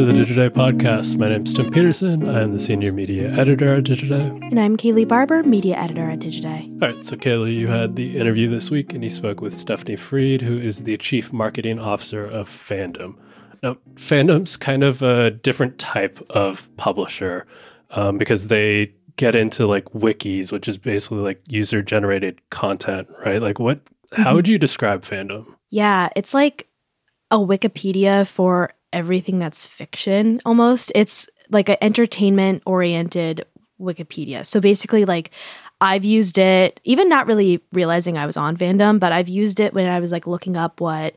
to the Digiday podcast. My name's Tim Peterson. I'm the senior media editor at Digiday. And I'm Kaylee Barber, media editor at Digiday. All right, so Kaylee, you had the interview this week, and you spoke with Stephanie Fried, who is the chief marketing officer of Fandom. Now, Fandom's kind of a different type of publisher because they get into like wikis, which is basically like user-generated content, right? Like, what? How would you describe Fandom? Yeah, it's like a Wikipedia for everything that's fiction almost. It's like an entertainment oriented Wikipedia. So basically, like, I've used it, even not really realizing I was on Fandom, but I've used it when I was like looking up what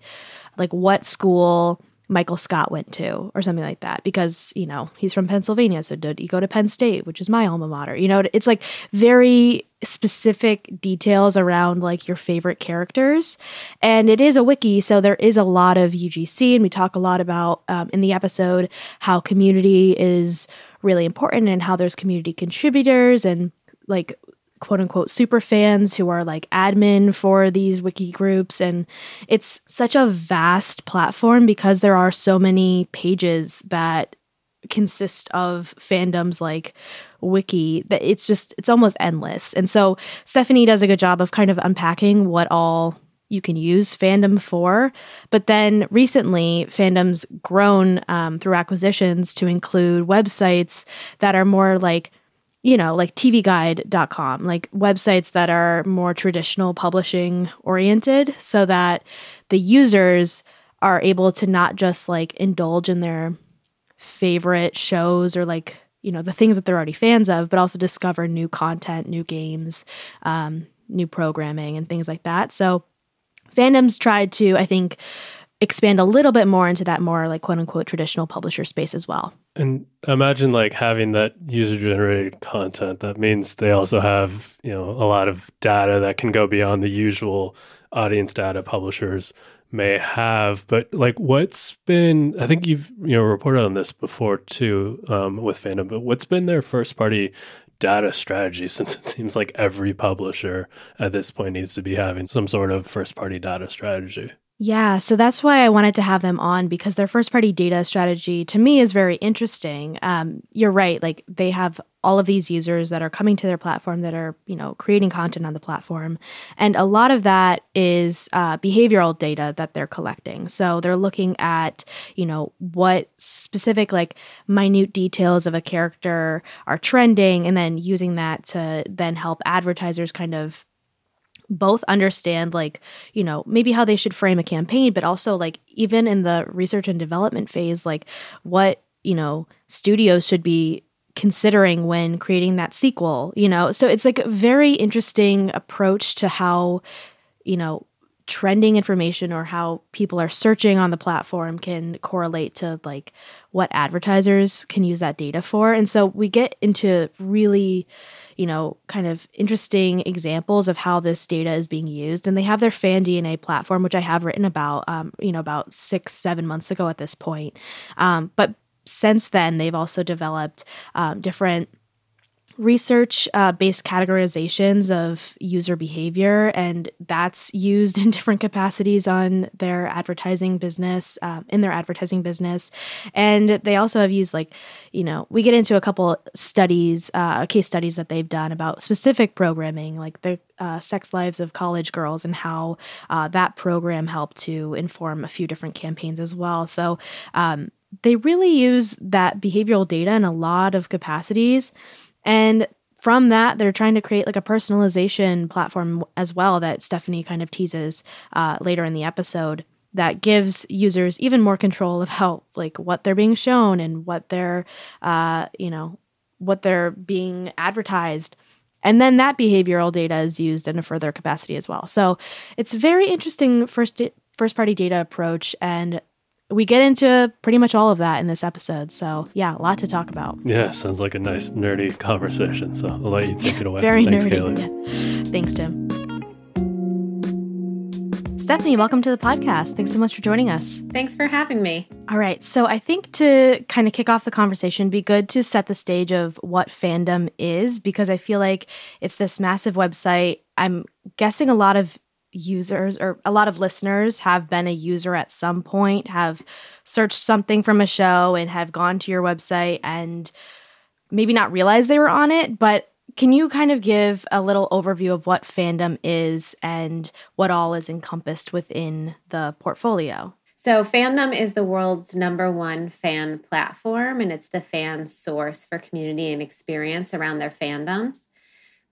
school Michael Scott went to or something like that, because, you know, he's from Pennsylvania. So did he go to Penn State, which is my alma mater? You know, it's like very specific details around like your favorite characters. And it is a wiki, so there is a lot of UGC, and we talk a lot about in the episode how community is really important and how there's community contributors and like quote unquote super fans who are like admin for these wiki groups. And it's such a vast platform because there are so many pages that consist of Fandom's like wiki that it's almost endless. And so Stephanie does a good job of kind of unpacking what all you can use Fandom for. But then recently, Fandom's grown through acquisitions to include websites that are more like, you know, like tvguide.com, like websites that are more traditional publishing oriented, so that the users are able to not just like indulge in their favorite shows or like, you know, the things that they're already fans of, but also discover new content, new games, new programming and things like that. So Fandom's tried to, I think, expand a little bit more into that more like quote unquote traditional publisher space as well. And imagine like having that user generated content, that means they also have, you know, a lot of data that can go beyond the usual audience data publishers may have. But like, what's been, I think you've, you know, reported on this before too with Fandom, but what's been their first party data strategy, since it seems like every publisher at this point needs to be having some sort of first party data strategy? Yeah, so that's why I wanted to have them on, because their first party data strategy to me is very interesting. You're right, like they have all of these users that are coming to their platform that are, you know, creating content on the platform. And a lot of that is behavioral data that they're collecting. So they're looking at, you know, what specific like minute details of a character are trending, and then using that to then help advertisers kind of both understand like, you know, maybe how they should frame a campaign, but also like even in the research and development phase, like what, you know, studios should be considering when creating that sequel, you know? So it's like a very interesting approach to how, you know, trending information or how people are searching on the platform can correlate to like what advertisers can use that data for. And so we get into really, you know, kind of interesting examples of how this data is being used. And they have their FanDNA platform, which I have written about, you know, about 6-7 months ago at this point. But since then, they've also developed different research-based categorizations of user behavior, and that's used in different capacities on their advertising business, And they also have used like, you know, we get into a couple studies, case studies that they've done about specific programming, like the Sex Lives of College Girls, and how that program helped to inform a few different campaigns as well. So they really use that behavioral data in a lot of capacities. And from that, they're trying to create like a personalization platform as well that Stephanie kind of teases later in the episode, that gives users even more control of how, like, what they're being shown and what they're, you know, what they're being advertised. And then that behavioral data is used in a further capacity as well. So it's very interesting first-party data approach, and we get into pretty much all of that in this episode. So yeah, a lot to talk about. Yeah, sounds like a nice nerdy conversation. So I'll let you take it away. Very Thanks, nerdy. Kaylee. Thanks, Tim. Stephanie, welcome to the podcast. Thanks so much for joining us. Thanks for having me. All right. So I think to kind of kick off the conversation, be good to set the stage of what Fandom is, because I feel like it's this massive website. I'm guessing a lot of users, or a lot of listeners have been a user at some point, have searched something from a show and have gone to your website and maybe not realized they were on it. But can you kind of give a little overview of what Fandom is and what all is encompassed within the portfolio? So Fandom is the world's #1 fan platform, and it's the fan source for community and experience around their fandoms.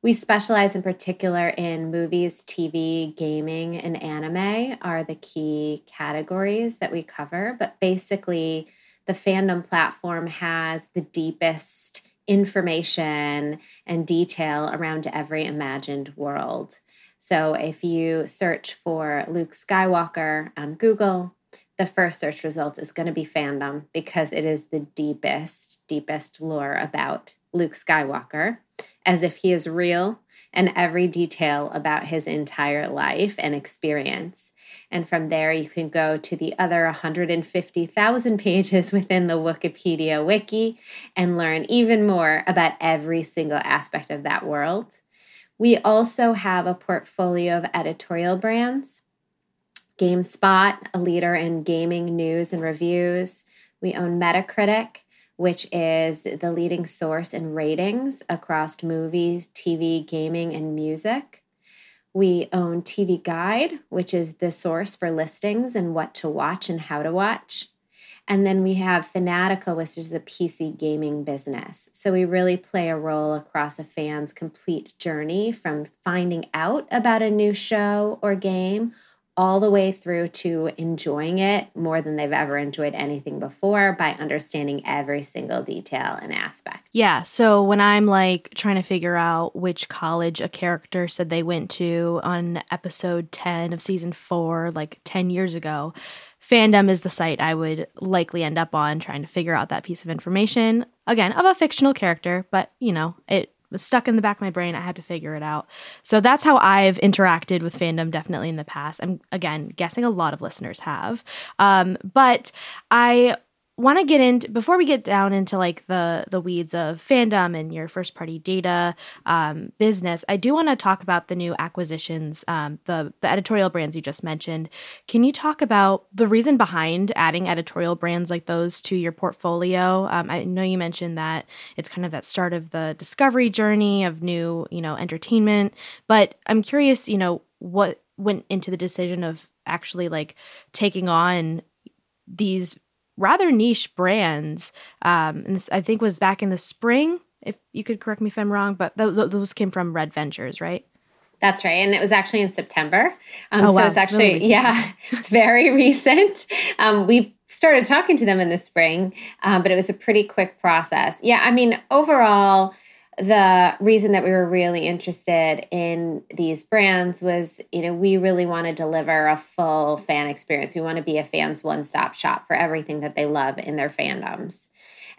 We specialize in particular in movies, TV, gaming, and anime are the key categories that we cover. But basically, the Fandom platform has the deepest information and detail around every imagined world. So if you search for Luke Skywalker on Google, the first search result is going to be Fandom because it is the deepest lore about Luke Skywalker, as if he is real, and every detail about his entire life and experience. And from there, you can go to the other 150,000 pages within the Wikipedia wiki and learn even more about every single aspect of that world. We also have a portfolio of editorial brands. GameSpot, a leader in gaming news and reviews. We own Metacritic, which is the leading source in ratings across movies, TV, gaming, and music. We own TV Guide, which is the source for listings and what to watch and how to watch. And then we have Fanatical, which is a PC gaming business. So we really play a role across a fan's complete journey from finding out about a new show or game all the way through to enjoying it more than they've ever enjoyed anything before by understanding every single detail and aspect. Yeah, so when I'm like trying to figure out which college a character said they went to on episode 10 of season 4, like 10 years ago, Fandom is the site I would likely end up on trying to figure out that piece of information, again, of a fictional character, but you know, it was stuck in the back of my brain. I had to figure it out. So that's how I've interacted with Fandom definitely in the past. I'm, again, guessing a lot of listeners have. But I want to get into, before we get down into like the weeds of Fandom and your first party data business, I do want to talk about the new acquisitions, the editorial brands you just mentioned. Can you talk about the reason behind adding editorial brands like those to your portfolio? I know you mentioned that it's kind of that start of the discovery journey of new, entertainment, but I'm curious, what went into the decision of actually like taking on these rather niche brands, and this I think was back in the spring, if you could correct me if I'm wrong, but those came from Red Ventures, right? That's right, and it was actually in September, wow. It's actually, really it's very recent. We started talking to them in the spring, but it was a pretty quick process. Yeah, I mean, overall, the reason that we were really interested in these brands was, we really want to deliver a full fan experience. We want to be a fan's one-stop shop for everything that they love in their fandoms.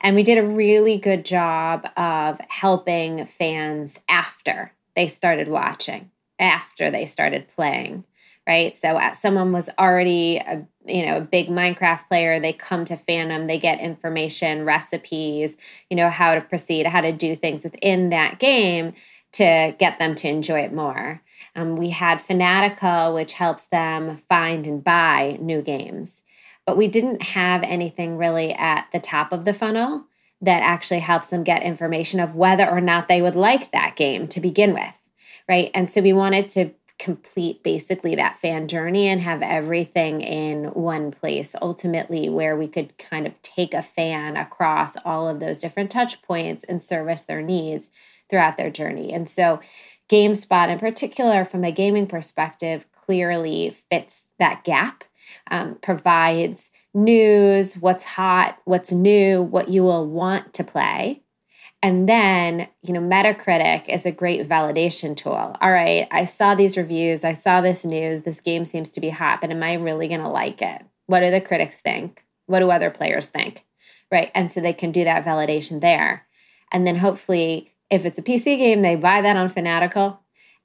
And we did a really good job of helping fans after they started watching, after they started playing, right? So someone was already a big Minecraft player, they come to Fandom, they get information, recipes, how to proceed, how to do things within that game to get them to enjoy it more. We had Fanatical, which helps them find and buy new games. But we didn't have anything really at the top of the funnel that actually helps them get information of whether or not they would like that game to begin with, right? And so we wanted to complete basically that fan journey and have everything in one place, ultimately, where we could kind of take a fan across all of those different touch points and service their needs throughout their journey. And so GameSpot in particular, from a gaming perspective, clearly fits that gap, provides news, what's hot, what's new, what you will want to play. And then, Metacritic is a great validation tool. All right, I saw these reviews, I saw this news, this game seems to be hot, but am I really going to like it? What do the critics think? What do other players think? Right, and so they can do that validation there. And then hopefully, if it's a PC game, they buy that on Fanatical,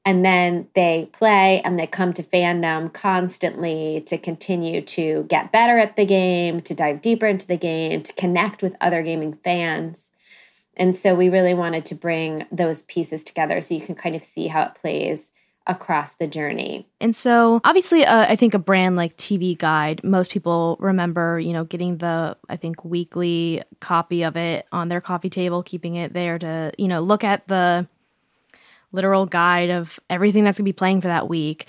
and then they play and they come to Fandom constantly to continue to get better at the game, to dive deeper into the game, to connect with other gaming fans. And so we really wanted to bring those pieces together so you can kind of see how it plays across the journey. And so obviously, I think a brand like TV Guide, most people remember, you know, getting the, I think, weekly copy of it on their coffee table, keeping it there to, you know, look at the literal guide of everything that's going to be playing for that week.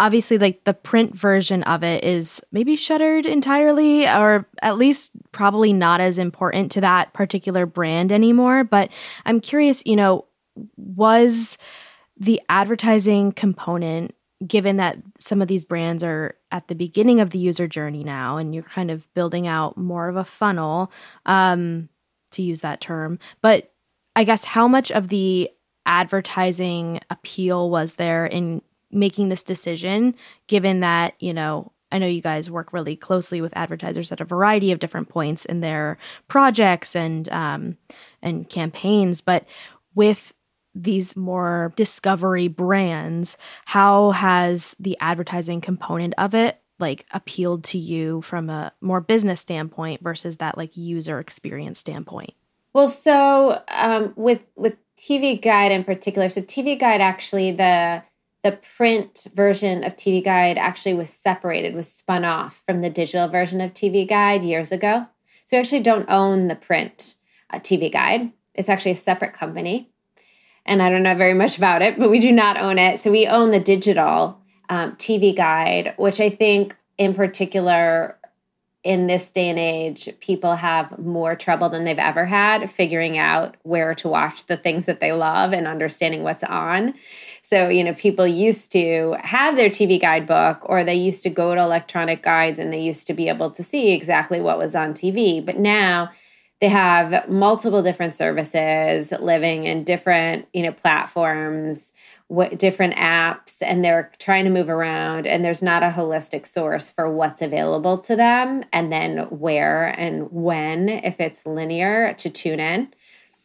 Obviously, like the print version of it is maybe shuttered entirely, or at least probably not as important to that particular brand anymore. But I'm curious, you know, was the advertising component, given that some of these brands are at the beginning of the user journey now, and you're kind of building out more of a funnel, to use that term. But I guess how much of the advertising appeal was there in making this decision, given that, you know, I know you guys work really closely with advertisers at a variety of different points in their projects and campaigns, but with these more discovery brands, how has the advertising component of it like appealed to you from a more business standpoint versus that like user experience standpoint? Well, so with TV Guide in particular, so TV Guide actually the print version of TV Guide actually was separated, was spun off from the digital version of TV Guide years ago. So we actually don't own the print TV Guide. It's actually a separate company. And I don't know very much about it, but we do not own it. So we own the digital TV Guide, which I think in particular in this day and age, people have more trouble than they've ever had figuring out where to watch the things that they love and understanding what's on. So, you know, people used to have their TV guidebook, or they used to go to electronic guides and they used to be able to see exactly what was on TV. But now they have multiple different services living in different, you know, platforms, different apps, and they're trying to move around, and there's not a holistic source for what's available to them and then where and when, if it's linear, to tune in.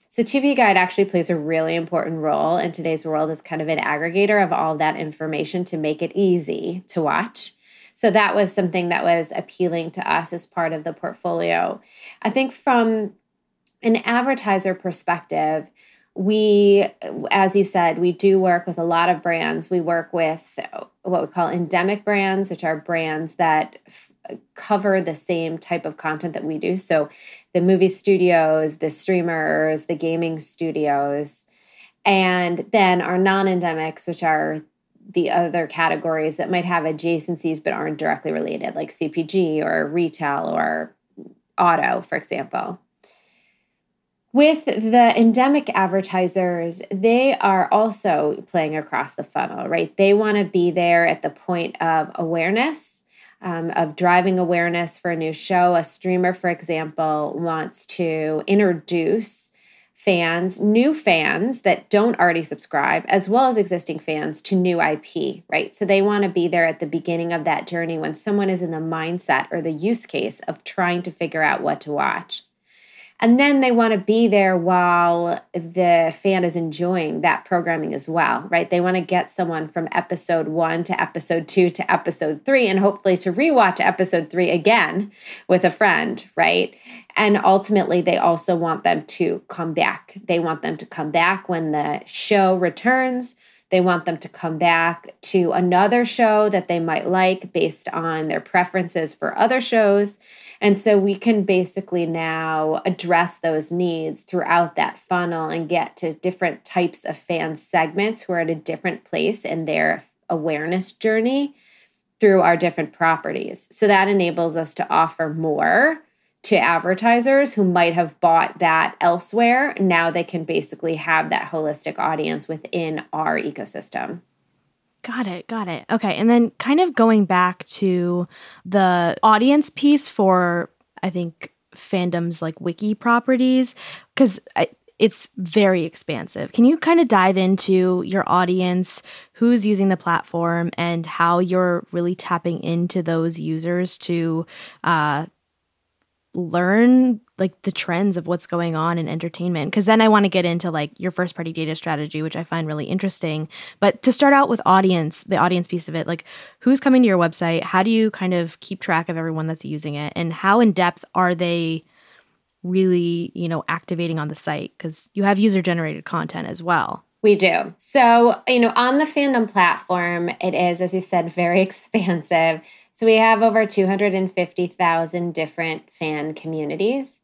So TV Guide actually plays a really important role in today's world as kind of an aggregator of all that information to make it easy to watch. So that was something that was appealing to us as part of the portfolio. I think from an advertiser perspective, we, as you said, we do work with a lot of brands. We work with what we call endemic brands, which are brands that cover the same type of content that we do. So the movie studios, the streamers, the gaming studios, and then our non-endemics, which are the other categories that might have adjacencies but aren't directly related, like CPG or retail or auto, for example. With the endemic advertisers, they are also playing across the funnel, right? They want to be there at the point of awareness, of driving awareness for a new show. A streamer, for example, wants to introduce fans, new fans that don't already subscribe, as well as existing fans, to new IP, right? So they want to be there at the beginning of that journey when someone is in the mindset or the use case of trying to figure out what to watch. And then they want to be there while the fan is enjoying that programming as well, right? They want to get someone from episode 1 to episode 2 to episode 3, and hopefully to rewatch episode 3 again with a friend, right? And ultimately, they also want them to come back. They want them to come back when the show returns. They want them to come back to another show that they might like based on their preferences for other shows. And so we can basically now address those needs throughout that funnel and get to different types of fan segments who are at a different place in their awareness journey through our different properties. So that enables us to offer more to advertisers who might have bought that elsewhere. Now they can basically have that holistic audience within our ecosystem. Got it. Okay. And then kind of going back to the audience piece for, I think, Fandom's like wiki properties, because it's very expansive. Can you kind of dive into your audience, who's using the platform, and how you're really tapping into those users to learn like the trends of what's going on in entertainment? Because then I want to get into like your first party data strategy, which I find really interesting. But to start out with audience, the audience piece of it, like who's coming to your website? How do you kind of keep track of everyone that's using it? And how in depth are they really, you know, activating on the site? Because you have user generated content as well. We do. So, you know, on the Fandom platform, it is, as you said, very expansive. So we have over 250,000 different fan communities.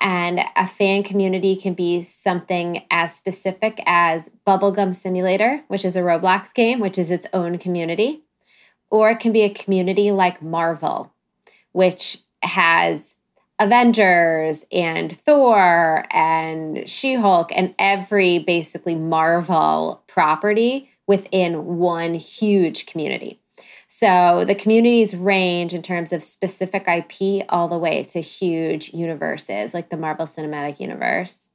And a fan community can be something as specific as Bubblegum Simulator, which is a Roblox game, which is its own community. Or it can be a community like Marvel, which has Avengers and Thor and She-Hulk and every basically Marvel property within one huge community. So the communities range in terms of specific IP all the way to huge universes like the Marvel Cinematic Universe.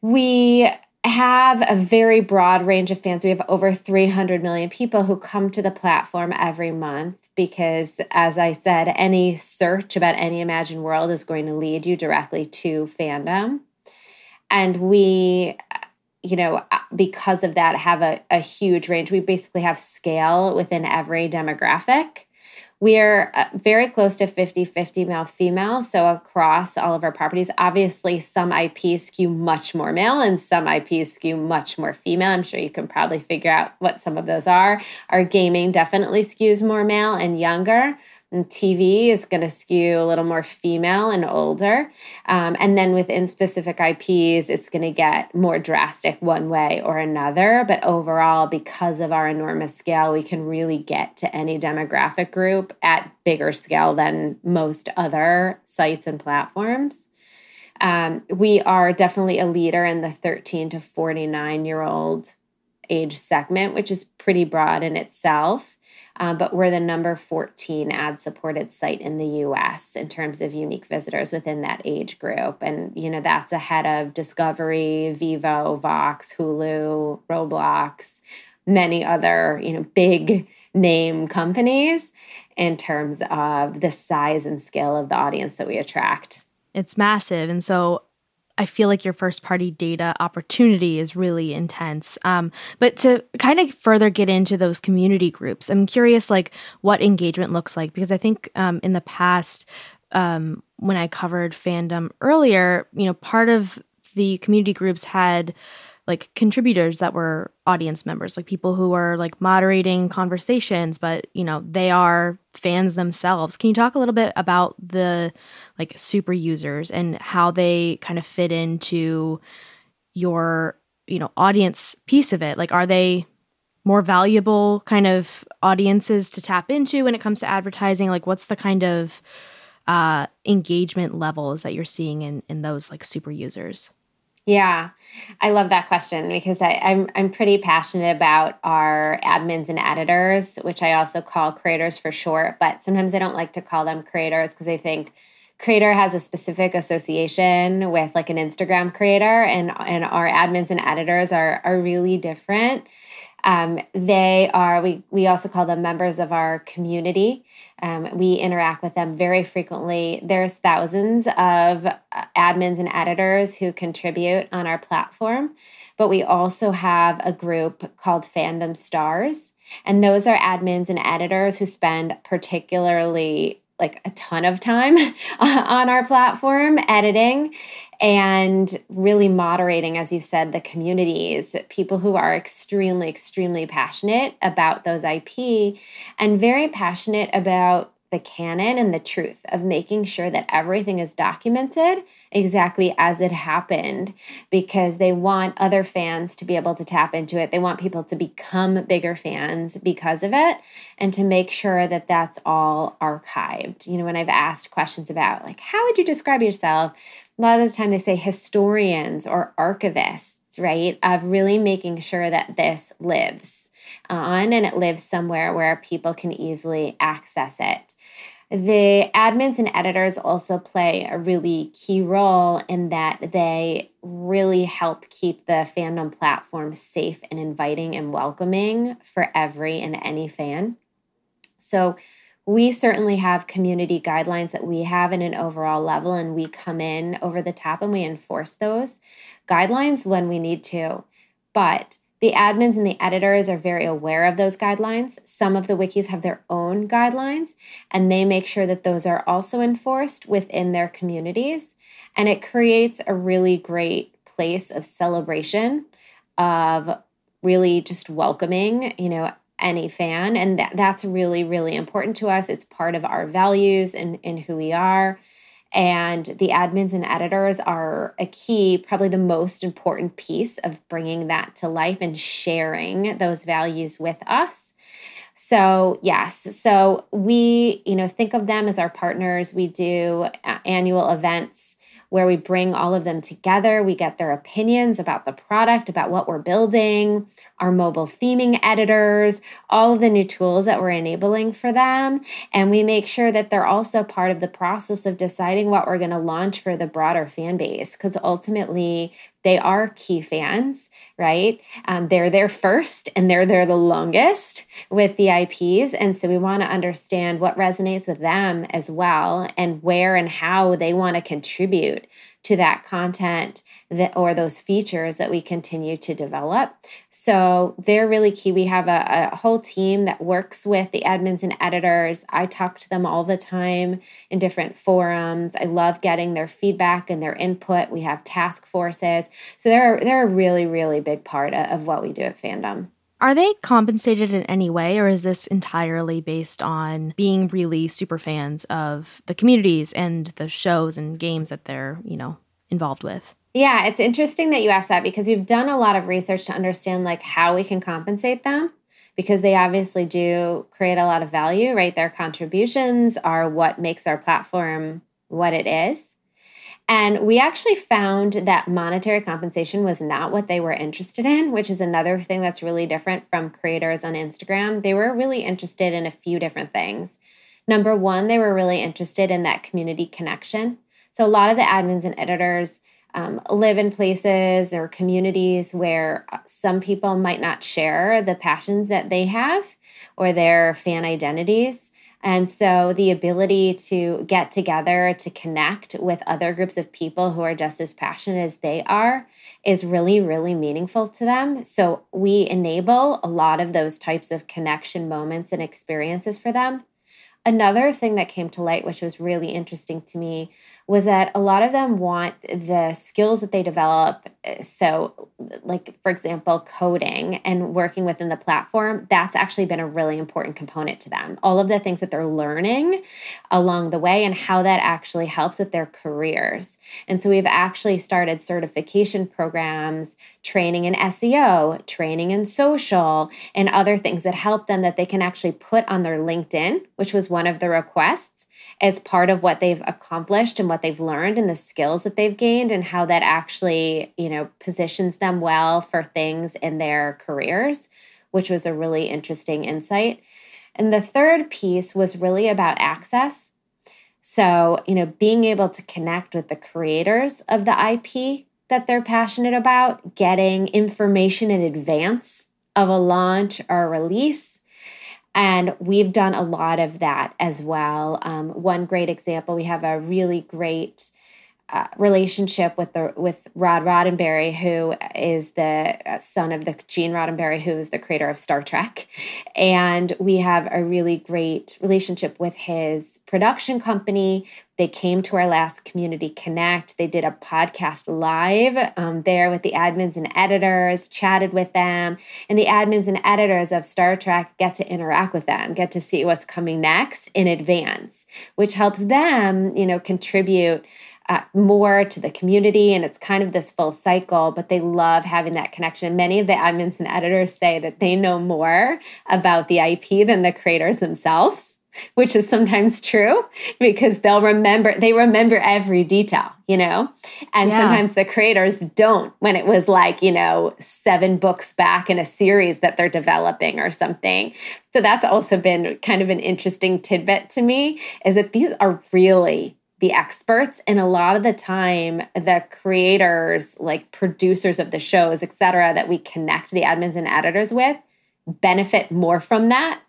We have a very broad range of fans. We have over 300 million people who come to the platform every month because, as I said, any search about any imagined world is going to lead you directly to Fandom. And we, you know, because of that, have a huge range. We basically have scale within every demographic. We're very close to 50-50 male-female, so across all of our properties. Obviously, some IPs skew much more male and some IPs skew much more female. I'm sure you can probably figure out what some of those are. Our gaming definitely skews more male and younger. And TV is going to skew a little more female and older. And then within specific IPs, it's going to get more drastic one way or another. But overall, because of our enormous scale, we can really get to any demographic group at bigger scale than most other sites and platforms. We are definitely a leader in the 13 to 49-year-old age segment, which is pretty broad in itself. But we're the number 14 ad-supported site in the U.S. in terms of unique visitors within that age group. And, you know, that's ahead of Discovery, Vivo, Vox, Hulu, Roblox, many other, you know, big name companies in terms of the size and scale of the audience that we attract. It's massive. And so I feel like your first-party data opportunity is really intense. But to kind of further get into those community groups, I'm curious, like, what engagement looks like. Because I think in the past, when I covered Fandom earlier, you know, part of the community groups had, like, contributors that were audience members, like people who are, like, moderating conversations, but, you know, they are fans themselves. Can you talk a little bit about the, like, super users and how they kind of fit into your, you know, audience piece of it? Like, are they more valuable kind of audiences to tap into when it comes to advertising? Like, what's the kind of engagement levels that you're seeing in those, like, super users? Yeah, I love that question because I'm pretty passionate about our admins and editors, which I also call creators for short, but sometimes I don't like to call them creators because I think creator has a specific association with, like, an Instagram creator, and our admins and editors are really different. They are, we also call them members of our community. We interact with them very frequently. There's thousands of admins and editors who contribute on our platform, but we also have a group called Fandom Stars, and those are admins and editors who spend particularly, like, a ton of time on our platform editing and really moderating, as you said, the communities, people who are extremely, extremely passionate about those IP and very passionate about the canon and the truth of making sure that everything is documented exactly as it happened, because they want other fans to be able to tap into it. They want people to become bigger fans because of it and to make sure that that's all archived. You know, when I've asked questions about, like, how would you describe yourself? A lot of the time they say historians or archivists, right, of really making sure that this lives on and it lives somewhere where people can easily access it. The admins and editors also play a really key role in that they really help keep the Fandom platform safe and inviting and welcoming for every and any fan. So we certainly have community guidelines that we have in an overall level, and we come in over the top and we enforce those guidelines when we need to. But the admins and the editors are very aware of those guidelines. Some of the wikis have their own guidelines, and they make sure that those are also enforced within their communities. And it creates a really great place of celebration of really just welcoming, you know, any fan. And that's really, really important to us. It's part of our values and who we are. And the admins and editors are a key, probably the most important piece of bringing that to life and sharing those values with us. So yes, so we, you know, think of them as our partners. We do annual events where we bring all of them together. We get their opinions about the product, about what we're building, our mobile theming editors, all of the new tools that we're enabling for them. And we make sure that they're also part of the process of deciding what we're going to launch for the broader fan base, because ultimately they are key fans, right? They're there first and they're there the longest with the IPs. And so we want to understand what resonates with them as well, and where and how they want to contribute to that content that, or those features that we continue to develop. So they're really key. We have a whole team that works with the admins and editors. I talk to them all the time in different forums. I love getting their feedback and their input. We have task forces. So they're a really, really big part of what we do at Fandom. Are they compensated in any way, or is this entirely based on being really super fans of the communities and the shows and games that they're, you know, involved with? Yeah, it's interesting that you asked that, because we've done a lot of research to understand like how we can compensate them, because they obviously do create a lot of value, right? Their contributions are what makes our platform what it is. And we actually found that monetary compensation was not what they were interested in, which is another thing that's really different from creators on Instagram. They were really interested in a few different things. Number one, they were really interested in that community connection. So a lot of the admins and editors live in places or communities where some people might not share the passions that they have or their fan identities. And so the ability to get together, to connect with other groups of people who are just as passionate as they are is really, really meaningful to them. So we enable a lot of those types of connection moments and experiences for them. Another thing that came to light, which was really interesting to me, was that a lot of them want the skills that they develop. So like, for example, coding and working within the platform, that's actually been a really important component to them. All of the things that they're learning along the way and how that actually helps with their careers. And so we've actually started certification programs, training in SEO, training in social, and other things that help them that they can actually put on their LinkedIn, which was one of the requests, as part of what they've accomplished and what they've learned and the skills that they've gained and how that actually, you know, positions them well for things in their careers, which was a really interesting insight. And the third piece was really about access. So, you know, being able to connect with the creators of the IP that they're passionate about, getting information in advance of a launch or a release. And we've done a lot of that as well. One great example, we have a really great relationship with Rod Roddenberry, who is the son of the Gene Roddenberry, who is the creator of Star Trek. And we have a really great relationship with his production company. They came to our last Community Connect. They did a podcast live there with the admins and editors, chatted with them. And the admins and editors of Star Trek get to interact with them, get to see what's coming next in advance, which helps them, you know, contribute more to the community. And it's kind of this full cycle, but they love having that connection. Many of the admins and editors say that they know more about the IP than the creators themselves, which is sometimes true, because they remember every detail, you know, and sometimes the creators don't, when it was like, you know, 7 books back in a series that they're developing or something. So that's also been kind of an interesting tidbit to me, is that these are really the experts. And a lot of the time, the creators, like producers of the shows, et cetera, that we connect the admins and editors with benefit more from that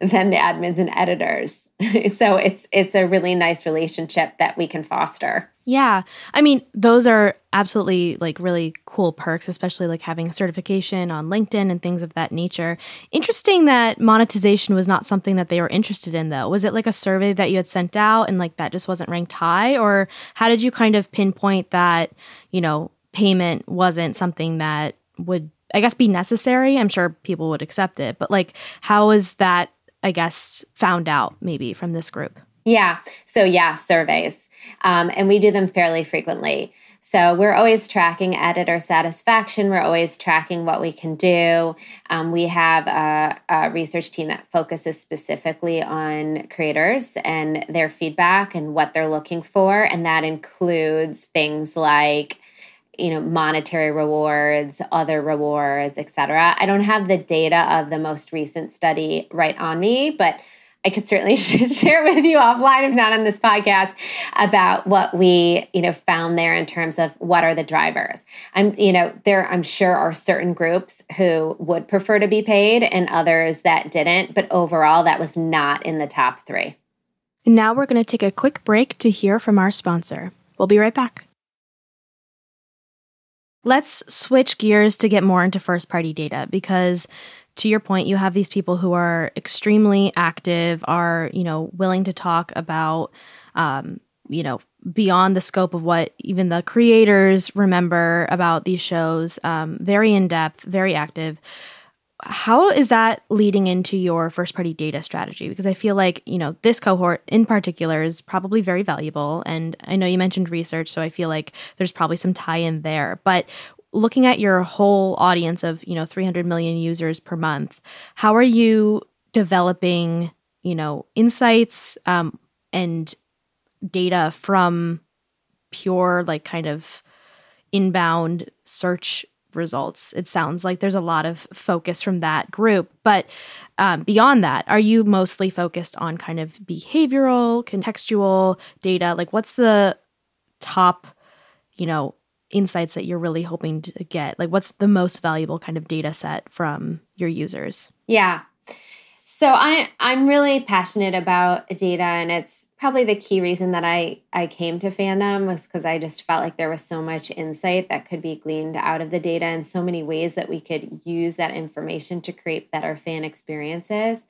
than the admins and editors. So it's a really nice relationship that we can foster. Yeah. I mean, those are absolutely like really cool perks, especially like having certification on LinkedIn and things of that nature. Interesting that monetization was not something that they were interested in, though. Was it like a survey that you had sent out and like that just wasn't ranked high? Or how did you kind of pinpoint that, you know, payment wasn't something that would I guess, be necessary. I'm sure people would accept it. But like, how is that, I guess, found out maybe from this group? Yeah. So yeah, surveys. And we do them fairly frequently. So we're always tracking editor satisfaction. We're always tracking what we can do. We have a research team that focuses specifically on creators and their feedback and what they're looking for. And that includes things like, you know, monetary rewards, other rewards, et cetera. I don't have the data of the most recent study right on me, but I could certainly share with you offline, if not on this podcast, about what we, you know, found there in terms of what are the drivers. I'm sure are certain groups who would prefer to be paid and others that didn't, but overall that was not in the top three. Now we're going to take a quick break to hear from our sponsor. We'll be right back. Let's switch gears to get more into first-party data because, to your point, you have these people who are extremely active, are, you know, willing to talk about, you know, beyond the scope of what even the creators remember about these shows, very in-depth, very active. How is that leading into your first-party data strategy? Because I feel like, you know, this cohort in particular is probably very valuable. And I know you mentioned research, so I feel like there's probably some tie-in there. But looking at your whole audience of, you know, 300 million users per month, how are you developing, you know, insights and data from pure, like, kind of inbound search results? It sounds like there's a lot of focus from that group. But beyond that, are you mostly focused on kind of behavioral, contextual data? Like, what's the top, you know, insights that you're really hoping to get? Like, what's the most valuable kind of data set from your users? Yeah. So I'm really passionate about data, and it's probably the key reason that I came to Fandom was because I just felt like there was so much insight that could be gleaned out of the data and so many ways that we could use that information to create better fan experiences.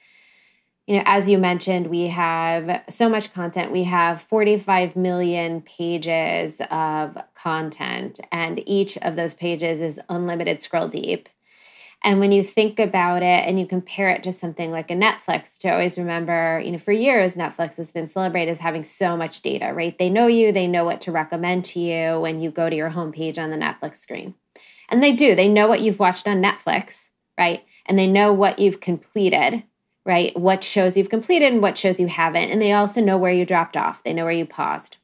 You know, as you mentioned, we have so much content. We have 45 million pages of content, and each of those pages is unlimited scroll deep. And when you think about it and you compare it to something like a Netflix, to always remember, you know, for years, Netflix has been celebrated as having so much data, right? They know you, they know what to recommend to you when you go to your homepage on the Netflix screen. And they do, they know what you've watched on Netflix, right? And they know what you've completed, right? What shows you've completed and what shows you haven't. And they also know where you dropped off. They know where you paused.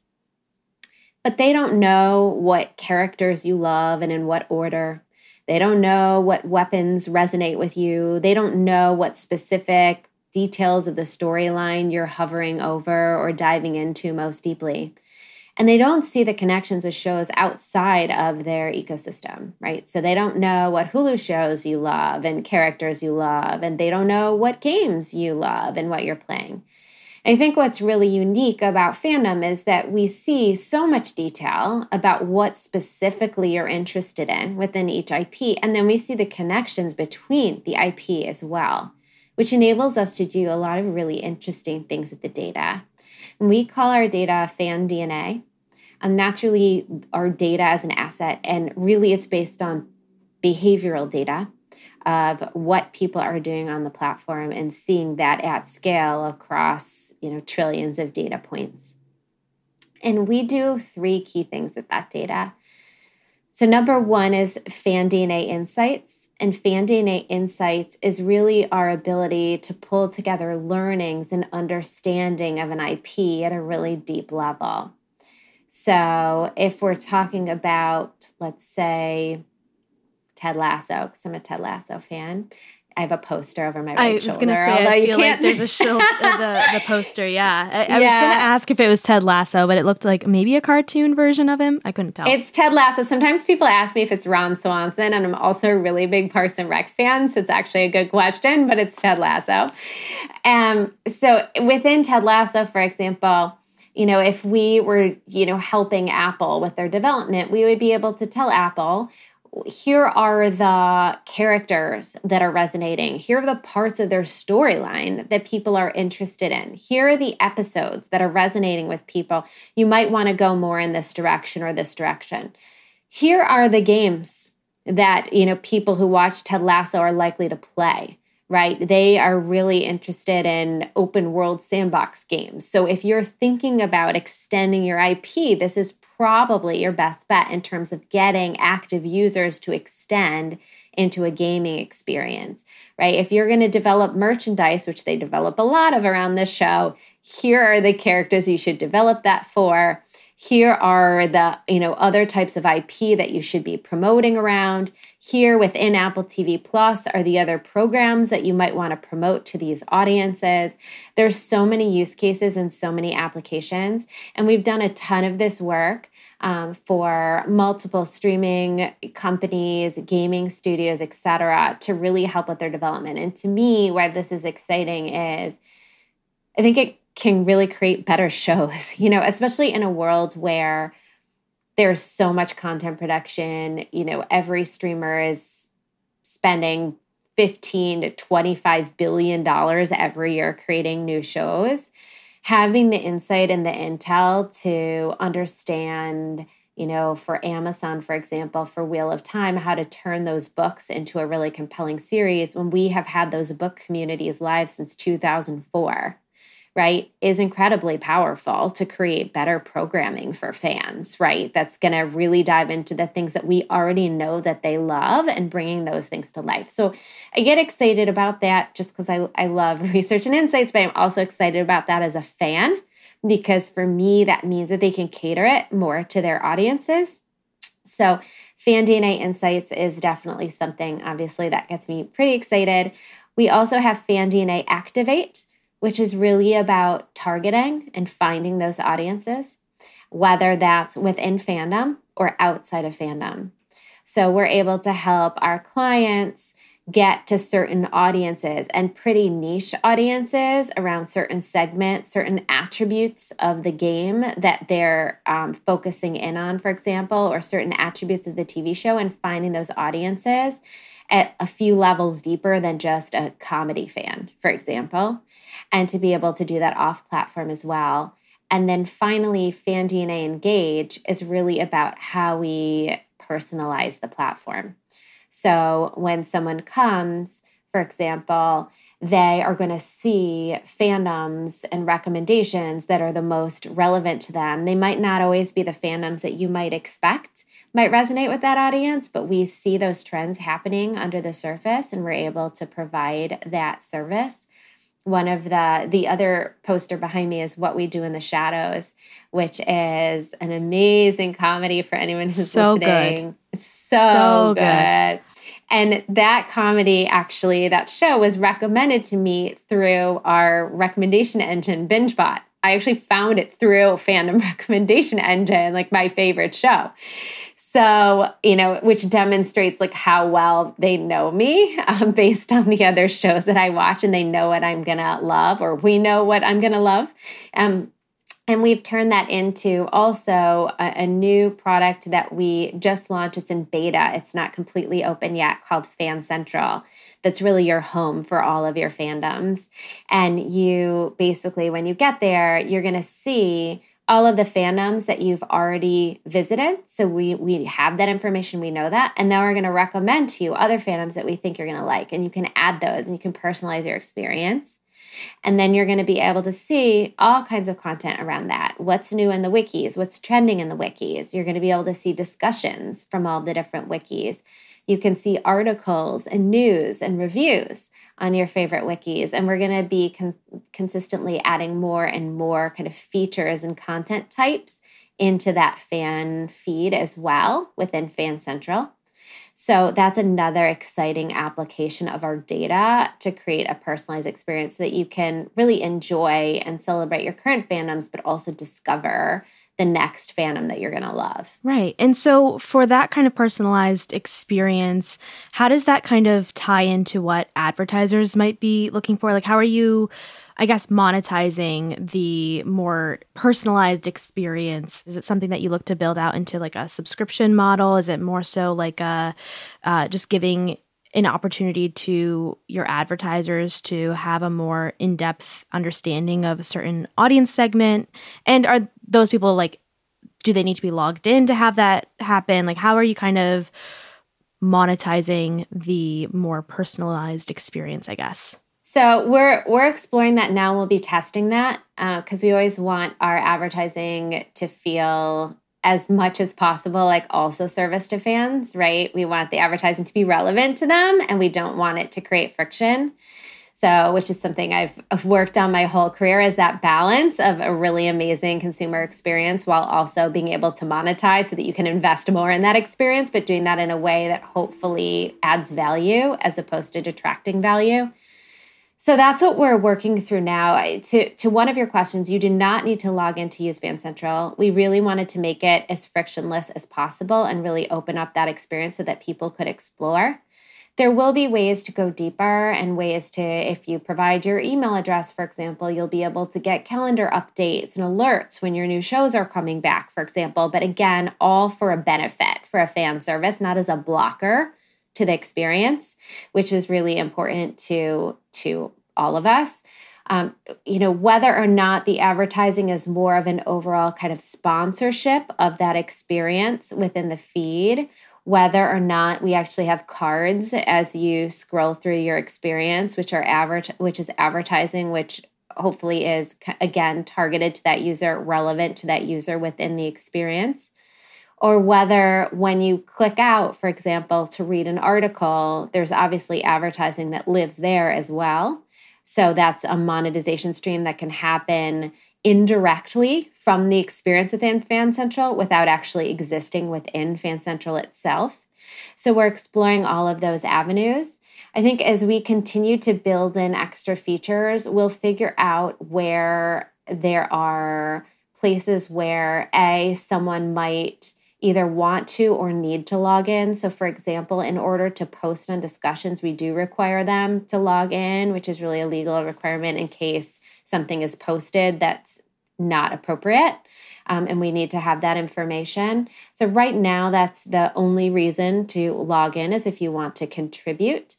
But they don't know what characters you love and in what order. They don't know what weapons resonate with you. They don't know what specific details of the storyline you're hovering over or diving into most deeply. And they don't see the connections with shows outside of their ecosystem, right? So they don't know what Hulu shows you love and characters you love, and they don't know what games you love and what you're playing. And I think what's really unique about Fandom is that we see so much detail about what specifically you're interested in within each IP, and then we see the connections between the IP as well, which enables us to do a lot of really interesting things with the data. And we call our data FanDNA, and that's really our data as an asset. And really, it's based on behavioral data of what people are doing on the platform and seeing that at scale across, you know, trillions of data points. And we do three key things with that data. So number one is FanDNA Insights, and FanDNA Insights is really our ability to pull together learnings and understanding of an IP at a really deep level. So if we're talking about, let's say, Ted Lasso, because I'm a Ted Lasso fan, I have a poster over my right shoulder. I was going to say, although I feel like there's a show, the poster, yeah. I was going to ask if it was Ted Lasso, but it looked like maybe a cartoon version of him. I couldn't tell. It's Ted Lasso. Sometimes people ask me if it's Ron Swanson, and I'm also a really big Parks and Rec fan, so it's actually a good question, but it's Ted Lasso. So within Ted Lasso, for example, you know, if we were, you know, helping Apple with their development, we would be able to tell Apple, here are the characters that are resonating. Here are the parts of their storyline that people are interested in. Here are the episodes that are resonating with people. You might want to go more in this direction or this direction. Here are the games that, you know, people who watch Ted Lasso are likely to play, right? They are really interested in open world sandbox games. So if you're thinking about extending your IP, this is probably your best bet in terms of getting active users to extend into a gaming experience, right? If you're going to develop merchandise, which they develop a lot of around this show, here are the characters you should develop that for. Here are the, you know, other types of IP that you should be promoting around. Here within Apple TV Plus are the other programs that you might want to promote to these audiences. There's so many use cases and so many applications. And we've done a ton of this work for multiple streaming companies, gaming studios, et cetera, to really help with their development. And to me, why this is exciting is I think it can really create better shows, you know, especially in a world where there's so much content production. You know, every streamer is spending $15 to $25 billion every year creating new shows. Having the insight and the intel to understand, you know, for Amazon, for example, for Wheel of Time, how to turn those books into a really compelling series when we have had those book communities live since 2004. Right, is incredibly powerful to create better programming for fans, right? That's going to really dive into the things that we already know that they love and bringing those things to life. So I get excited about that just because I love research and insights, but I'm also excited about that as a fan because for me, that means that they can cater it more to their audiences. So FanDNA Insights is definitely something, obviously, that gets me pretty excited. We also have FanDNA Activate, which is really about targeting and finding those audiences, whether that's within fandom or outside of fandom. So we're able to help our clients get to certain audiences and pretty niche audiences around certain segments, certain attributes of the game that they're focusing in on, for example, or certain attributes of the TV show and finding those audiences at a few levels deeper than just a comedy fan, for example, and to be able to do that off-platform as well. And then finally, FanDNA Engage is really about how we personalize the platform. So when someone comes, for example, they are going to see fandoms and recommendations that are the most relevant to them. They might not always be the fandoms that you might expect might resonate with that audience, but we see those trends happening under the surface and we're able to provide that service. One of the other poster behind me is What We Do in the Shadows, which is an amazing comedy for anyone who's listening. Good. It's so good. And that comedy, actually, that show was recommended to me through our recommendation engine, BingeBot. I actually found it through Fandom Recommendation Engine, like my favorite show. So, you know, which demonstrates like how well they know me based on the other shows that I watch, and they know what I'm going to love, or we know what I'm going to love. And we've turned that into also a new product that we just launched. It's in beta. It's not completely open yet, called Fan Central. That's really your home for all of your fandoms. And you basically, when you get there, you're going to see all of the fandoms that you've already visited. So we have that information, we know that, and now we're going to recommend to you other fandoms that we think you're going to like, and you can add those and you can personalize your experience. And then you're going to be able to see all kinds of content around that. What's new in the wikis? What's trending in the wikis? You're going to be able to see discussions from all the different wikis. You can see articles and news and reviews on your favorite wikis. And we're going to be consistently adding more and more kind of features and content types into that fan feed as well within Fan Central. So that's another exciting application of our data to create a personalized experience so that you can really enjoy and celebrate your current fandoms, but also discover the next fandom that you're going to love. Right. And so for that kind of personalized experience, how does that kind of tie into what advertisers might be looking for? Like, how are you, I guess, monetizing the more personalized experience? Is it something that you look to build out into like a subscription model? Is it more so like just giving an opportunity to your advertisers to have a more in-depth understanding of a certain audience segment? And are those people, like, do they need to be logged in to have that happen? Like, how are you kind of monetizing the more personalized experience, I guess. So we're exploring that now. We'll be testing that because we always want our advertising to feel as much as possible like also service to fans, right? We want the advertising to be relevant to them and we don't want it to create friction. So, which is something I've worked on my whole career, is that balance of a really amazing consumer experience while also being able to monetize so that you can invest more in that experience, but doing that in a way that hopefully adds value as opposed to detracting value. So that's what we're working through now. To one of your questions, you do not need to log in to use Fan Central. We really wanted to make it as frictionless as possible and really open up that experience so that people could explore. There will be ways to go deeper and ways to, if you provide your email address, for example, you'll be able to get calendar updates and alerts when your new shows are coming back, for example. But again, all for a benefit, for a fan service, not as a blocker to the experience, which is really important to all of us. Whether or not the advertising is more of an overall kind of sponsorship of that experience within the feed, whether or not we actually have cards as you scroll through your experience, which is advertising, which hopefully is, again, targeted to that user, relevant to that user within the experience. Or whether when you click out, for example, to read an article, there's obviously advertising that lives there as well. So that's a monetization stream that can happen indirectly from the experience within Fan Central without actually existing within Fan Central itself. So we're exploring all of those avenues. I think as we continue to build in extra features, we'll figure out where there are places where someone might either want to or need to log in. So for example, in order to post on discussions, we do require them to log in, which is really a legal requirement in case something is posted that's not appropriate. And we need to have that information. So right now, that's the only reason to log in, is if you want to contribute.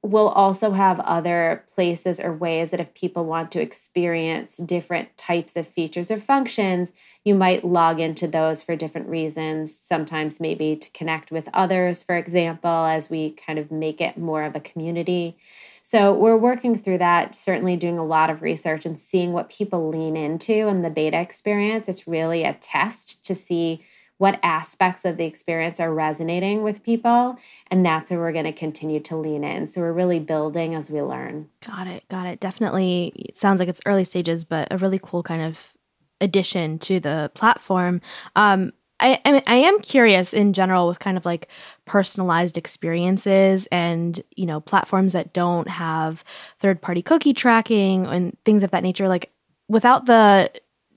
We'll also have other places or ways that if people want to experience different types of features or functions, you might log into those for different reasons, sometimes maybe to connect with others, for example, as we kind of make it more of a community. So we're working through that, certainly doing a lot of research and seeing what people lean into in the beta experience. It's really a test to see what aspects of the experience are resonating with people, and that's where we're going to continue to lean in. So we're really building as we learn. Got it. Definitely, it sounds like it's early stages, but a really cool kind of addition to the platform. I am curious in general with kind of like personalized experiences and, you know, platforms that don't have third-party cookie tracking and things of that nature. Like, without the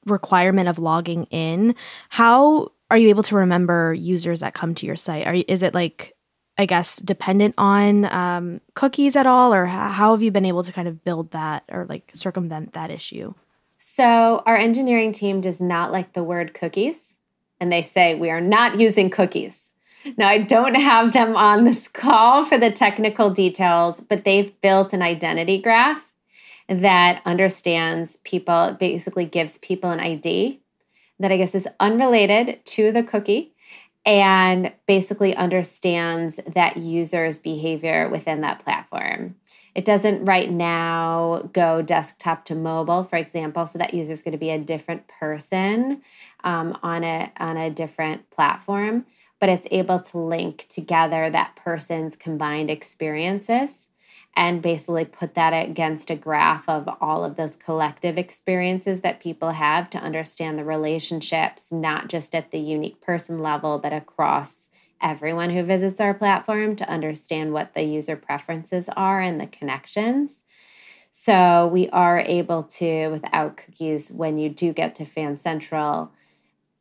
requirement of logging in, how are you able to remember users that come to your site? Is it like, I guess, dependent on cookies at all? Or how have you been able to kind of build that or like circumvent that issue? So our engineering team does not like the word cookies. And they say, we are not using cookies. Now, I don't have them on this call for the technical details, but they've built an identity graph that understands people, basically gives people an ID that I guess is unrelated to the cookie and basically understands that user's behavior within that platform. It doesn't right now go desktop to mobile, for example, so that user is going to be a different person on a different platform, but it's able to link together that person's combined experiences and basically put that against a graph of all of those collective experiences that people have to understand the relationships, not just at the unique person level, but across everyone who visits our platform to understand what the user preferences are and the connections. So we are able to, without cookies, when you do get to Fan Central,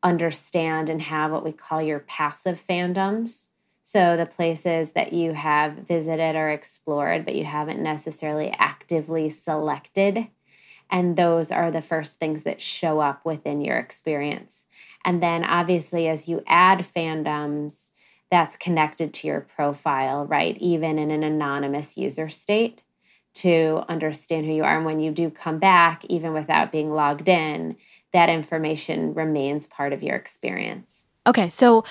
understand and have what we call your passive fandoms. So the places that you have visited or explored, but you haven't necessarily actively selected. And those are the first things that show up within your experience. And then obviously, as you add fandoms, that's connected to your profile, right? Even in an anonymous user state, to understand who you are. And when you do come back, even without being logged in, that information remains part of your experience. Okay, so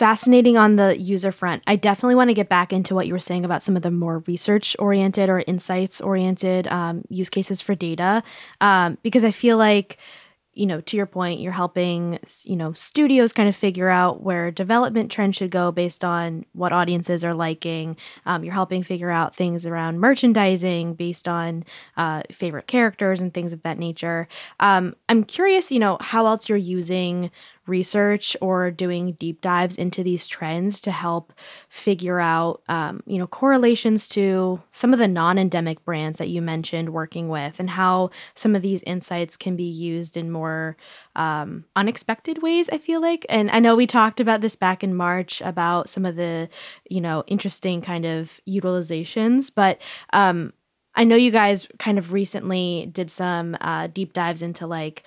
Fascinating on the user front. I definitely want to get back into what you were saying about some of the more research-oriented or insights-oriented use cases for data, because I feel like, you know, to your point, you're helping, you know, studios kind of figure out where development trends should go based on what audiences are liking. You're helping figure out things around merchandising based on favorite characters and things of that nature. I'm curious, you know, how else you're using research or doing deep dives into these trends to help figure out, you know, correlations to some of the non-endemic brands that you mentioned working with, and how some of these insights can be used in more unexpected ways, I feel like. And I know we talked about this back in March about some of the, you know, interesting kind of utilizations, but I know you guys kind of recently did some deep dives into, like,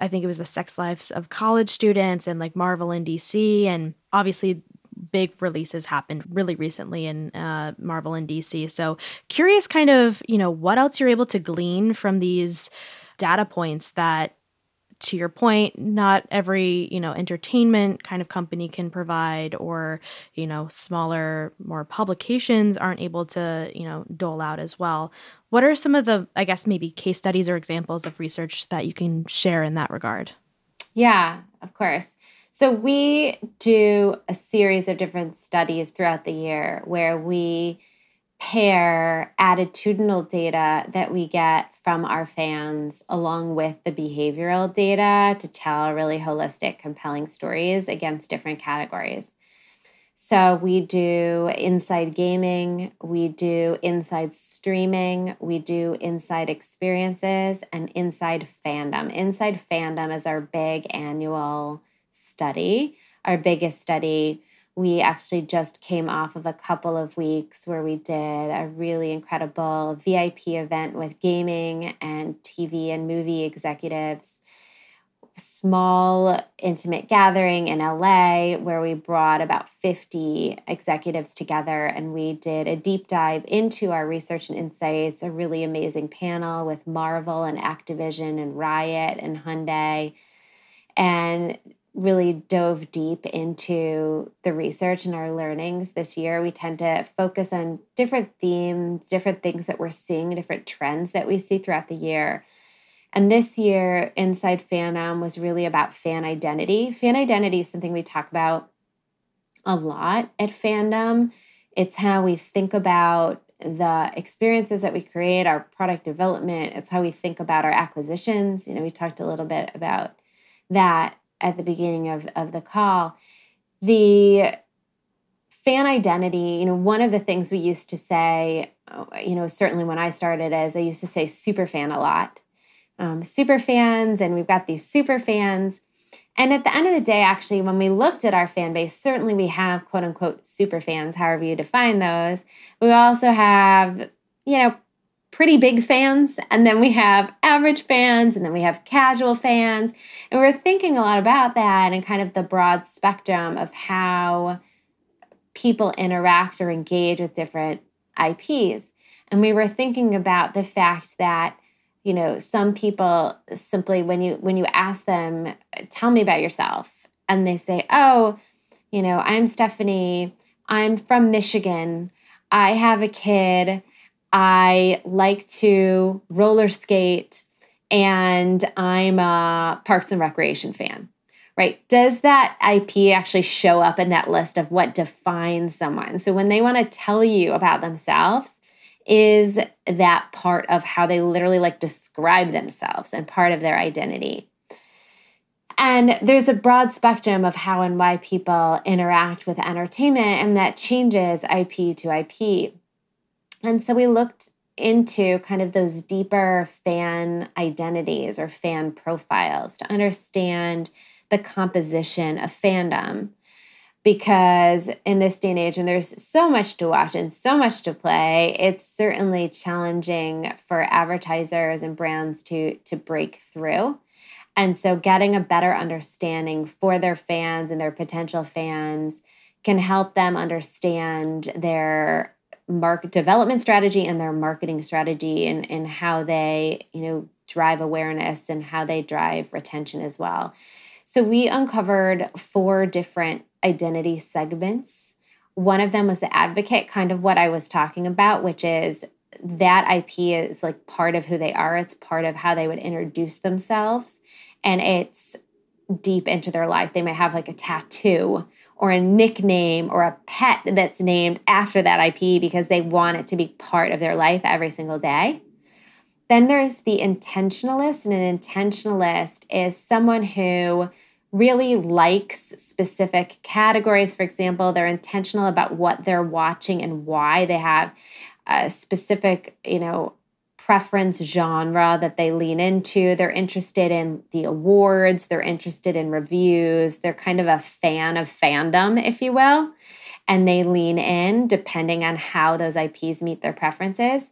I think it was the Sex Lives of College Students and like Marvel in DC. And obviously big releases happened really recently in Marvel in DC. So curious kind of, you know, what else you're able to glean from these data points that, to your point, not every, you know, entertainment kind of company can provide, or, you know, smaller, more publications aren't able to, you know, dole out as well. What are some of the, I guess, maybe case studies or examples of research that you can share in that regard? Yeah, of course. So we do a series of different studies throughout the year where we pair attitudinal data that we get from our fans along with the behavioral data to tell really holistic, compelling stories against different categories. So we do inside gaming, we do inside streaming, we do inside experiences, and inside fandom. Inside fandom is our big annual study, our biggest study. We actually just came off of a couple of weeks where we did a really incredible VIP event with gaming and TV and movie executives. Small, intimate gathering in LA where we brought about 50 executives together, and we did a deep dive into our research and insights, a really amazing panel with Marvel and Activision and Riot and Hyundai, and really dove deep into the research and our learnings this year. We tend to focus on different themes, different things that we're seeing, different trends that we see throughout the year. And this year, Inside Fandom was really about fan identity. Fan identity is something we talk about a lot at Fandom. It's how we think about the experiences that we create, our product development. It's how we think about our acquisitions. You know, we talked a little bit about that at the beginning of the call. The fan identity, you know, one of the things we used to say, you know, certainly when I started, is I used to say super fan a lot. Super fans, and we've got these super fans. And at the end of the day, actually, when we looked at our fan base, certainly we have quote unquote super fans, however you define those. We also have, you know, pretty big fans, and then we have average fans, and then we have casual fans. And we're thinking a lot about that and kind of the broad spectrum of how people interact or engage with different IPs. And we were thinking about the fact that, you know, some people simply, when you ask them, tell me about yourself, and they say, oh, you know, I'm Stephanie, I'm from Michigan, I have a kid, I like to roller skate, and I'm a Parks and Recreation fan, right? Does that IP actually show up in that list of what defines someone? So when they want to tell you about themselves, is that part of how they literally like describe themselves and part of their identity? And there's a broad spectrum of how and why people interact with entertainment, and that changes IP to IP. And so we looked into kind of those deeper fan identities or fan profiles to understand the composition of fandom. Because in this day and age, when there's so much to watch and so much to play, it's certainly challenging for advertisers and brands to break through. And so getting a better understanding for their fans and their potential fans can help them understand their market development strategy and their marketing strategy, and how they, you know, drive awareness and how they drive retention as well. So we uncovered 4 different identity segments. One of them was the advocate, kind of what I was talking about, which is that IP is like part of who they are. It's part of how they would introduce themselves. And it's deep into their life. They might have like a tattoo or a nickname or a pet that's named after that IP because they want it to be part of their life every single day. Then there's the intentionalist, and an intentionalist is someone who really likes specific categories. For example, they're intentional about what they're watching and why. They have a specific, preference genre that they lean into. They're interested in the awards. They're interested in reviews. They're kind of a fan of fandom, if you will, and they lean in depending on how those IPs meet their preferences.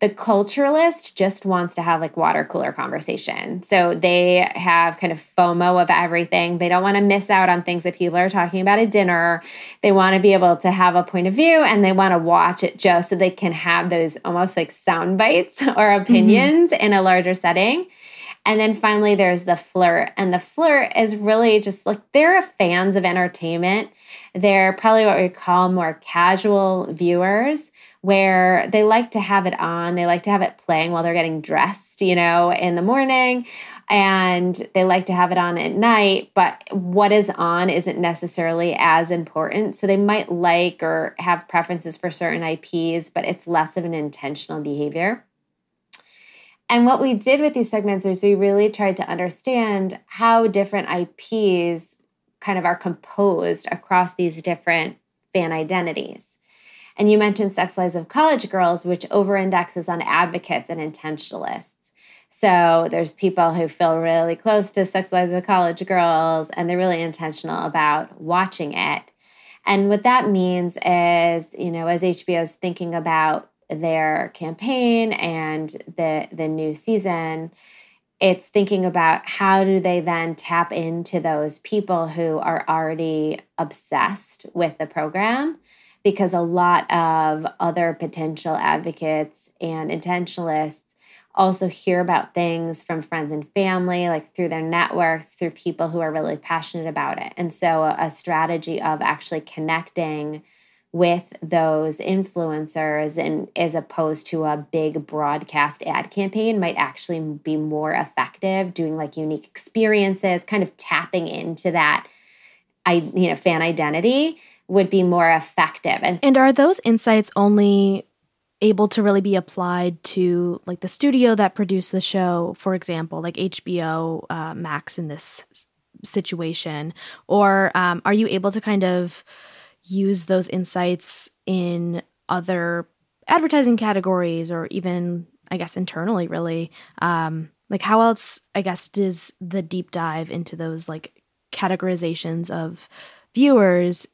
The culturalist just wants to have like water cooler conversation. So they have kind of FOMO of everything. They don't want to miss out on things that people are talking about at dinner. They want to be able to have a point of view and they want to watch it just so they can have those almost like sound bites or opinions in a larger setting. And then finally, there's the flirt. And the flirt is really just like they're fans of entertainment. They're probably what we call more casual viewers, where they like to have it on. They like to have it playing while they're getting dressed, in the morning. And they like to have it on at night. But what is on isn't necessarily as important. So they might like or have preferences for certain IPs, but it's less of an intentional behavior. And what we did with these segments is we really tried to understand how different IPs kind of are composed across these different fan identities. And you mentioned Sex Lives of College Girls, which over-indexes on advocates and intentionalists. So there's people who feel really close to Sex Lives of College Girls, and they're really intentional about watching it. And what that means is, as HBO's thinking about their campaign and the new season, it's thinking about how do they then tap into those people who are already obsessed with the program, because a lot of other potential advocates and intentionalists also hear about things from friends and family, like through their networks, through people who are really passionate about it. And so a strategy of actually connecting with those influencers, and as opposed to a big broadcast ad campaign, might actually be more effective doing like unique experiences, kind of tapping into that, fan identity would be more effective. And are those insights only able to really be applied to like the studio that produced the show, for example, like HBO Max in this situation, or are you able to kind of use those insights in other advertising categories or even, I guess, internally really? Like how else, I guess, does the deep dive into those like categorizations of viewers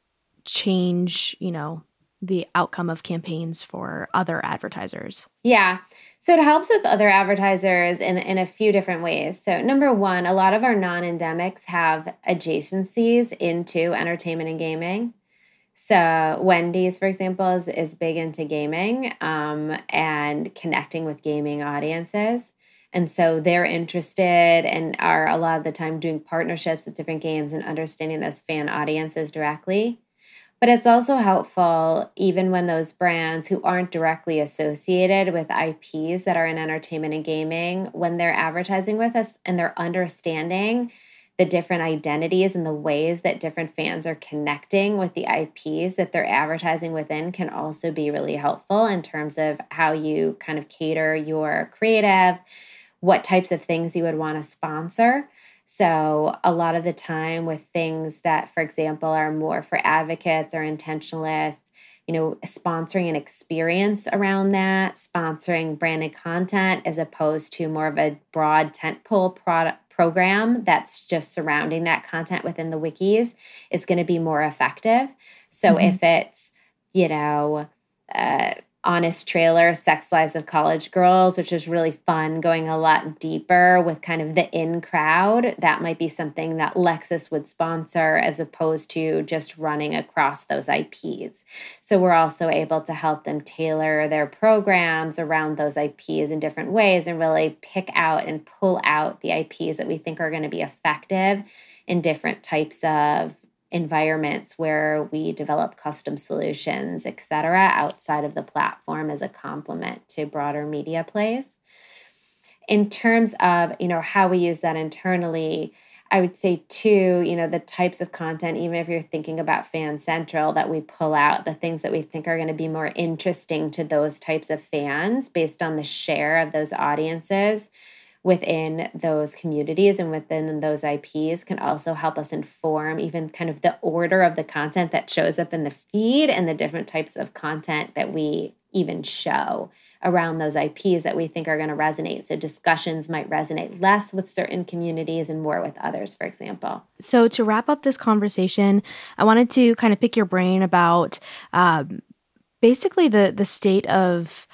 change, the outcome of campaigns for other advertisers? Yeah. So it helps with other advertisers in a few different ways. So number one, a lot of our non-endemics have adjacencies into entertainment and gaming. So Wendy's, for example, is big into gaming and connecting with gaming audiences. And so they're interested and are a lot of the time doing partnerships with different games and understanding those fan audiences directly. But it's also helpful even when those brands who aren't directly associated with IPs that are in entertainment and gaming, when they're advertising with us and they're understanding the different identities and the ways that different fans are connecting with the IPs that they're advertising within can also be really helpful in terms of how you kind of cater your creative, what types of things you would want to sponsor. So a lot of the time with things that, for example, are more for advocates or intentionalists, sponsoring an experience around that, sponsoring branded content as opposed to more of a broad tentpole program that's just surrounding that content within the wikis is going to be more effective. So if it's, honest trailer, Sex Lives of College Girls, which is really fun, going a lot deeper with kind of the in crowd, that might be something that Lexus would sponsor as opposed to just running across those IPs. So we're also able to help them tailor their programs around those IPs in different ways and really pick out and pull out the IPs that we think are going to be effective in different types of environments where we develop custom solutions, et cetera, outside of the platform as a complement to broader media plays. In terms of, you know, how we use that internally, I would say too, you know, the types of content, even if you're thinking about Fan Central, that we pull out, the things that we think are going to be more interesting to those types of fans based on the share of those audiences within those communities and within those IPs can also help us inform even kind of the order of the content that shows up in the feed and the different types of content that we even show around those IPs that we think are going to resonate. So discussions might resonate less with certain communities and more with others, for example. So to wrap up this conversation, I wanted to kind of pick your brain about basically the state of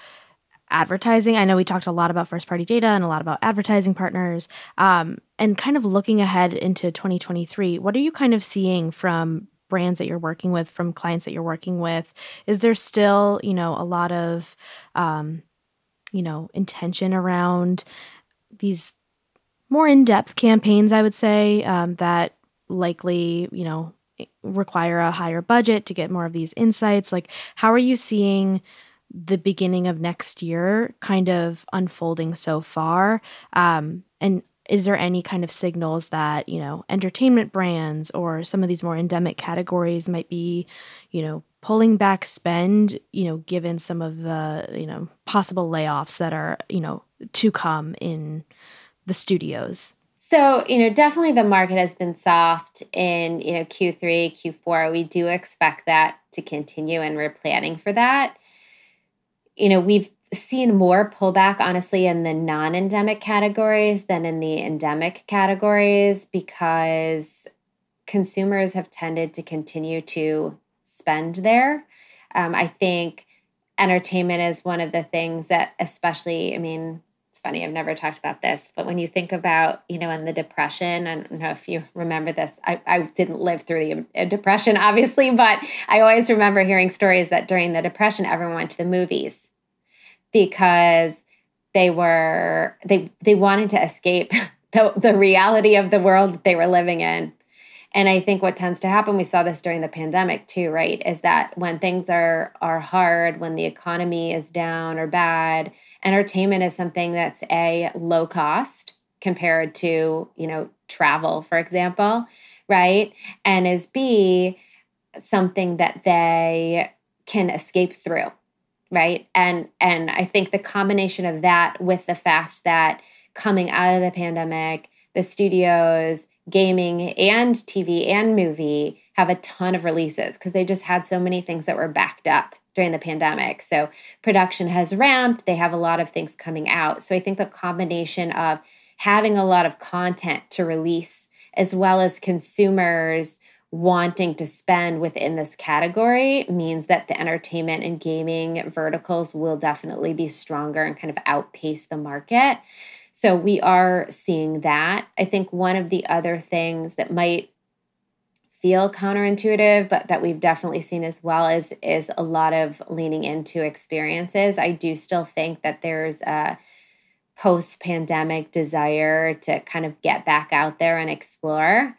advertising. I know we talked a lot about first-party data and a lot about advertising partners, and kind of looking ahead into 2023, what are you kind of seeing from brands that you're working with, from clients that you're working with? Is there still, you know, a lot of, you know, intention around these more in-depth campaigns, I would say, that likely, you know, require a higher budget to get more of these insights? Like, how are you seeing the beginning of next year kind of unfolding so far? And is there any kind of signals that, you know, entertainment brands or some of these more endemic categories might be, you know, pulling back spend, you know, given some of the, you know, possible layoffs that are, you know, to come in the studios? So, you know, definitely the market has been soft in, you know, Q3, Q4. We do expect that to continue and we're planning for that. You know, we've seen more pullback, honestly, in the non-endemic categories than in the endemic categories because consumers have tended to continue to spend there. I think entertainment is one of the things that especially, I mean, it's funny, I've never talked about this, but when you think about, you know, in the Depression, I don't know if you remember this, I didn't live through the Depression, obviously, but I always remember hearing stories that during the Depression, everyone went to the movies because they wanted to escape the reality of the world that they were living in. And I think what tends to happen, we saw this during the pandemic too, right, is that when things are hard, when the economy is down or bad, entertainment is something that's A, low cost compared to, you know, travel, for example, right? And is B, something that they can escape through, right? And I think the combination of that with the fact that coming out of the pandemic, the studios, gaming and TV and movie have a ton of releases because they just had so many things that were backed up during the pandemic. So production has ramped. They have a lot of things coming out. So I think the combination of having a lot of content to release as well as consumers wanting to spend within this category means that the entertainment and gaming verticals will definitely be stronger and kind of outpace the market. So we are seeing that. I think one of the other things that might feel counterintuitive, but that we've definitely seen as well is a lot of leaning into experiences. I do still think that there's a post-pandemic desire to kind of get back out there and explore.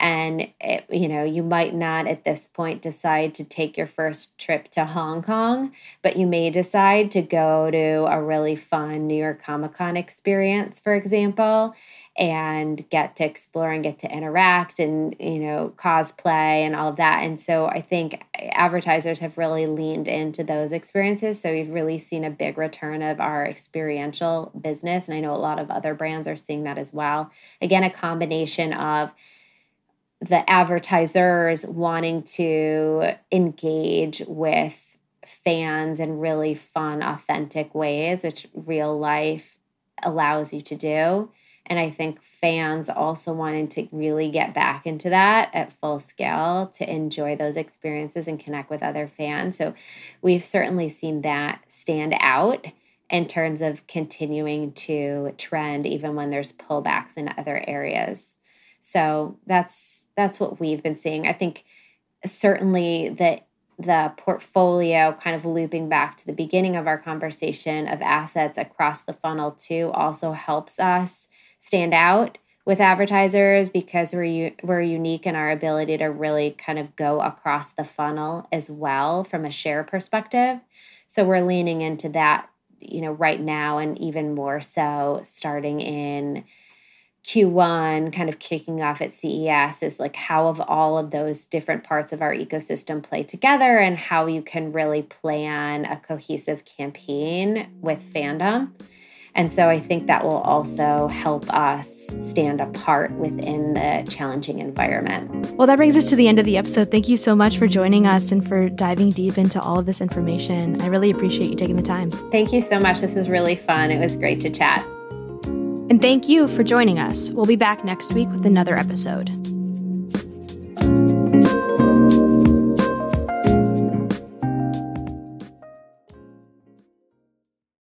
And, it, you know, you might not at this point decide to take your first trip to Hong Kong, but you may decide to go to a really fun New York Comic-Con experience, for example, and get to explore and get to interact and, you know, cosplay and all of that. And so I think advertisers have really leaned into those experiences. So we've really seen a big return of our experiential business. And I know a lot of other brands are seeing that as well. Again, a combination of the advertisers wanting to engage with fans in really fun, authentic ways, which real life allows you to do. And I think fans also wanting to really get back into that at full scale to enjoy those experiences and connect with other fans. So we've certainly seen that stand out in terms of continuing to trend, even when there's pullbacks in other areas. So that's what we've been seeing. I think certainly that the portfolio, kind of looping back to the beginning of our conversation, of assets across the funnel too, also helps us stand out with advertisers because we're unique in our ability to really kind of go across the funnel as well from a share perspective. So we're leaning into that, you know, right now, and even more so starting in Q1, kind of kicking off at CES, is like how of all of those different parts of our ecosystem play together and how you can really plan a cohesive campaign with Fandom. And so I think that will also help us stand apart within the challenging environment. Well, that brings us to the end of the episode. Thank you so much for joining us and for diving deep into all of this information. I really appreciate you taking the time. Thank you so much. This was really fun. It was great to chat. And thank you for joining us. We'll be back next week with another episode.